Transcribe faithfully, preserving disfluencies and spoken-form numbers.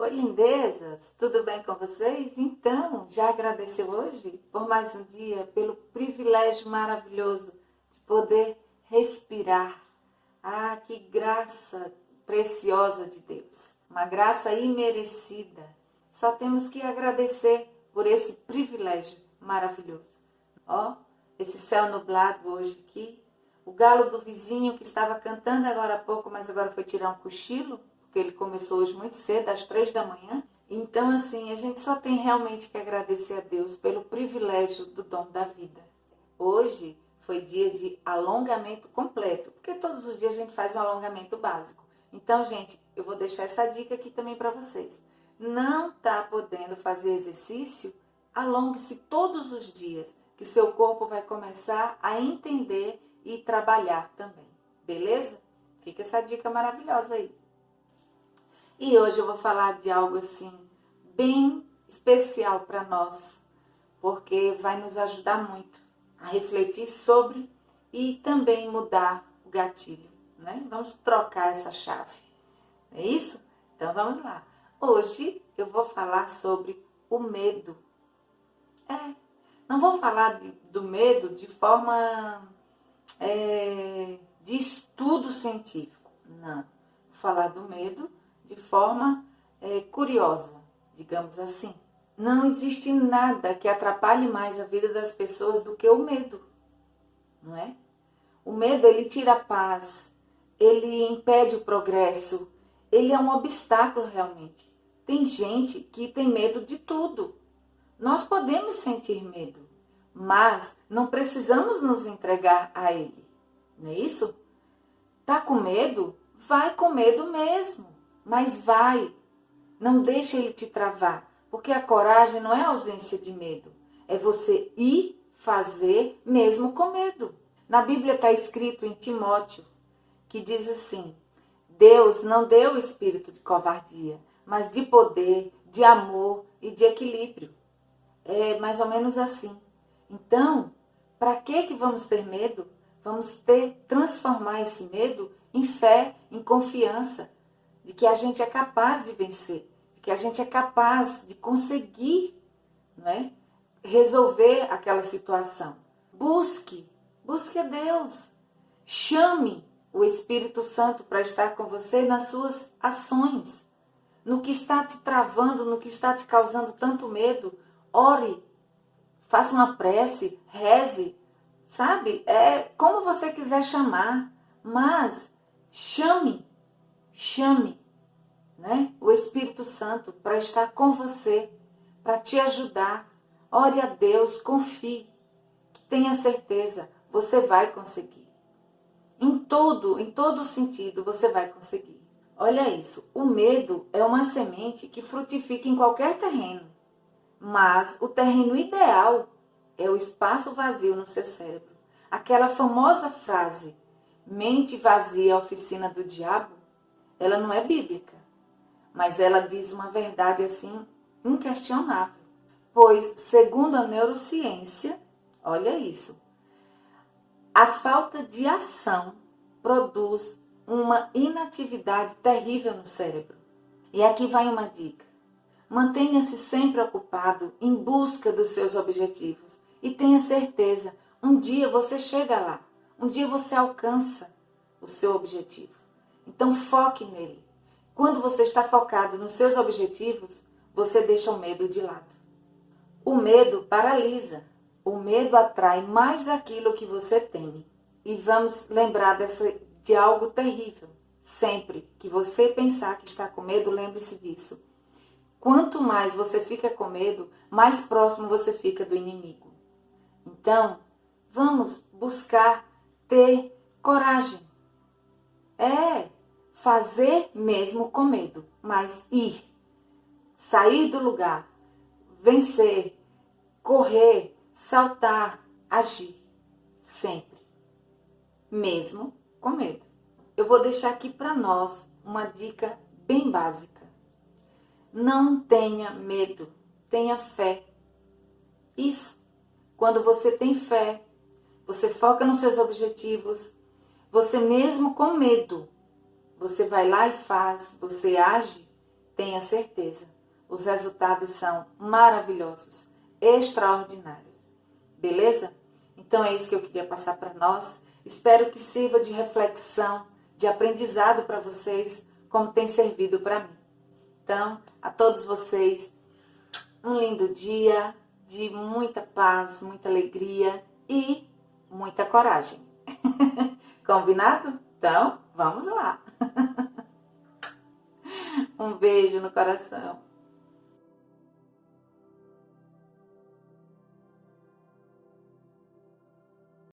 Oi, lindezas! Tudo bem com vocês? Então, já agradeceu hoje por mais um dia, pelo privilégio maravilhoso de poder respirar. Ah, que graça preciosa de Deus! Uma graça imerecida. Só temos que agradecer por esse privilégio maravilhoso. Ó, esse céu nublado hoje aqui, o galo do vizinho que estava cantando agora há pouco, mas agora foi tirar um cochilo, porque ele começou hoje muito cedo, às três da manhã. Então, assim, a gente só tem realmente que agradecer a Deus pelo privilégio do dom da vida. Hoje foi dia de alongamento completo, porque todos os dias a gente faz um alongamento básico. Então, gente, eu vou deixar essa dica aqui também para vocês. Não tá podendo fazer exercício? Alongue-se todos os dias, que seu corpo vai começar a entender e trabalhar também. Beleza? Fica essa dica maravilhosa aí. E hoje eu vou falar de algo assim bem especial para nós, porque vai nos ajudar muito a refletir sobre e também mudar o gatilho. Né? Vamos trocar essa chave, não é isso? Então vamos lá. Hoje eu vou falar sobre o medo. É, não vou falar de, do medo de forma é, de estudo científico, não. Vou falar do medo de forma é, curiosa, digamos assim. Não existe nada que atrapalhe mais a vida das pessoas do que o medo, não é? O medo, ele tira a paz. Ele impede o progresso, ele é um obstáculo realmente. Tem gente que tem medo de tudo. Nós podemos sentir medo, mas não precisamos nos entregar a ele, não é isso? Tá com medo? Vai com medo mesmo, mas vai. Não deixa ele te travar, porque a coragem não é ausência de medo, é você ir fazer mesmo com medo. Na Bíblia está escrito em Timóteo, que diz assim: Deus não deu o espírito de covardia, mas de poder, de amor e de equilíbrio. É mais ou menos assim. Então, para que que vamos ter medo? Vamos ter transformar esse medo em fé, em confiança, de que a gente é capaz de vencer, de que a gente é capaz de conseguir, não é? Resolver aquela situação. Busque, busque a Deus. Chame o Espírito Santo para estar com você nas suas ações, no que está te travando, no que está te causando tanto medo. Ore, faça uma prece, reze, sabe? É como você quiser chamar, mas chame, chame, né? O Espírito Santo para estar com você, para te ajudar. Ore a Deus, confie, tenha certeza, você vai conseguir. Em todo, em todo sentido, você vai conseguir. Olha isso, o medo é uma semente que frutifica em qualquer terreno, mas o terreno ideal é o espaço vazio no seu cérebro. Aquela famosa frase, mente vazia, oficina do diabo, ela não é bíblica, mas ela diz uma verdade assim, inquestionável. Pois, segundo a neurociência, olha isso, a falta de ação produz uma inatividade terrível no cérebro. E aqui vai uma dica. Mantenha-se sempre ocupado em busca dos seus objetivos. E tenha certeza, um dia você chega lá. Um dia você alcança o seu objetivo. Então foque nele. Quando você está focado nos seus objetivos, você deixa o medo de lado. O medo paralisa. O medo atrai mais daquilo que você teme. E vamos lembrar dessa, de algo terrível. Sempre que você pensar que está com medo, lembre-se disso. Quanto mais você fica com medo, mais próximo você fica do inimigo. Então, vamos buscar ter coragem. É fazer mesmo com medo, mas ir. Sair do lugar, vencer, correr, saltar, agir, sempre, mesmo com medo. Eu vou deixar aqui para nós uma dica bem básica. Não tenha medo, tenha fé. Isso, quando você tem fé, você foca nos seus objetivos, você mesmo com medo, você vai lá e faz, você age, Tenha certeza, os resultados são maravilhosos, extraordinários. Beleza? Então é isso que eu queria passar para nós. Espero que sirva de reflexão, de aprendizado para vocês, como tem servido para mim. Então, a todos vocês, um lindo dia de muita paz, muita alegria e muita coragem. Combinado? Então, vamos lá. Um beijo no coração.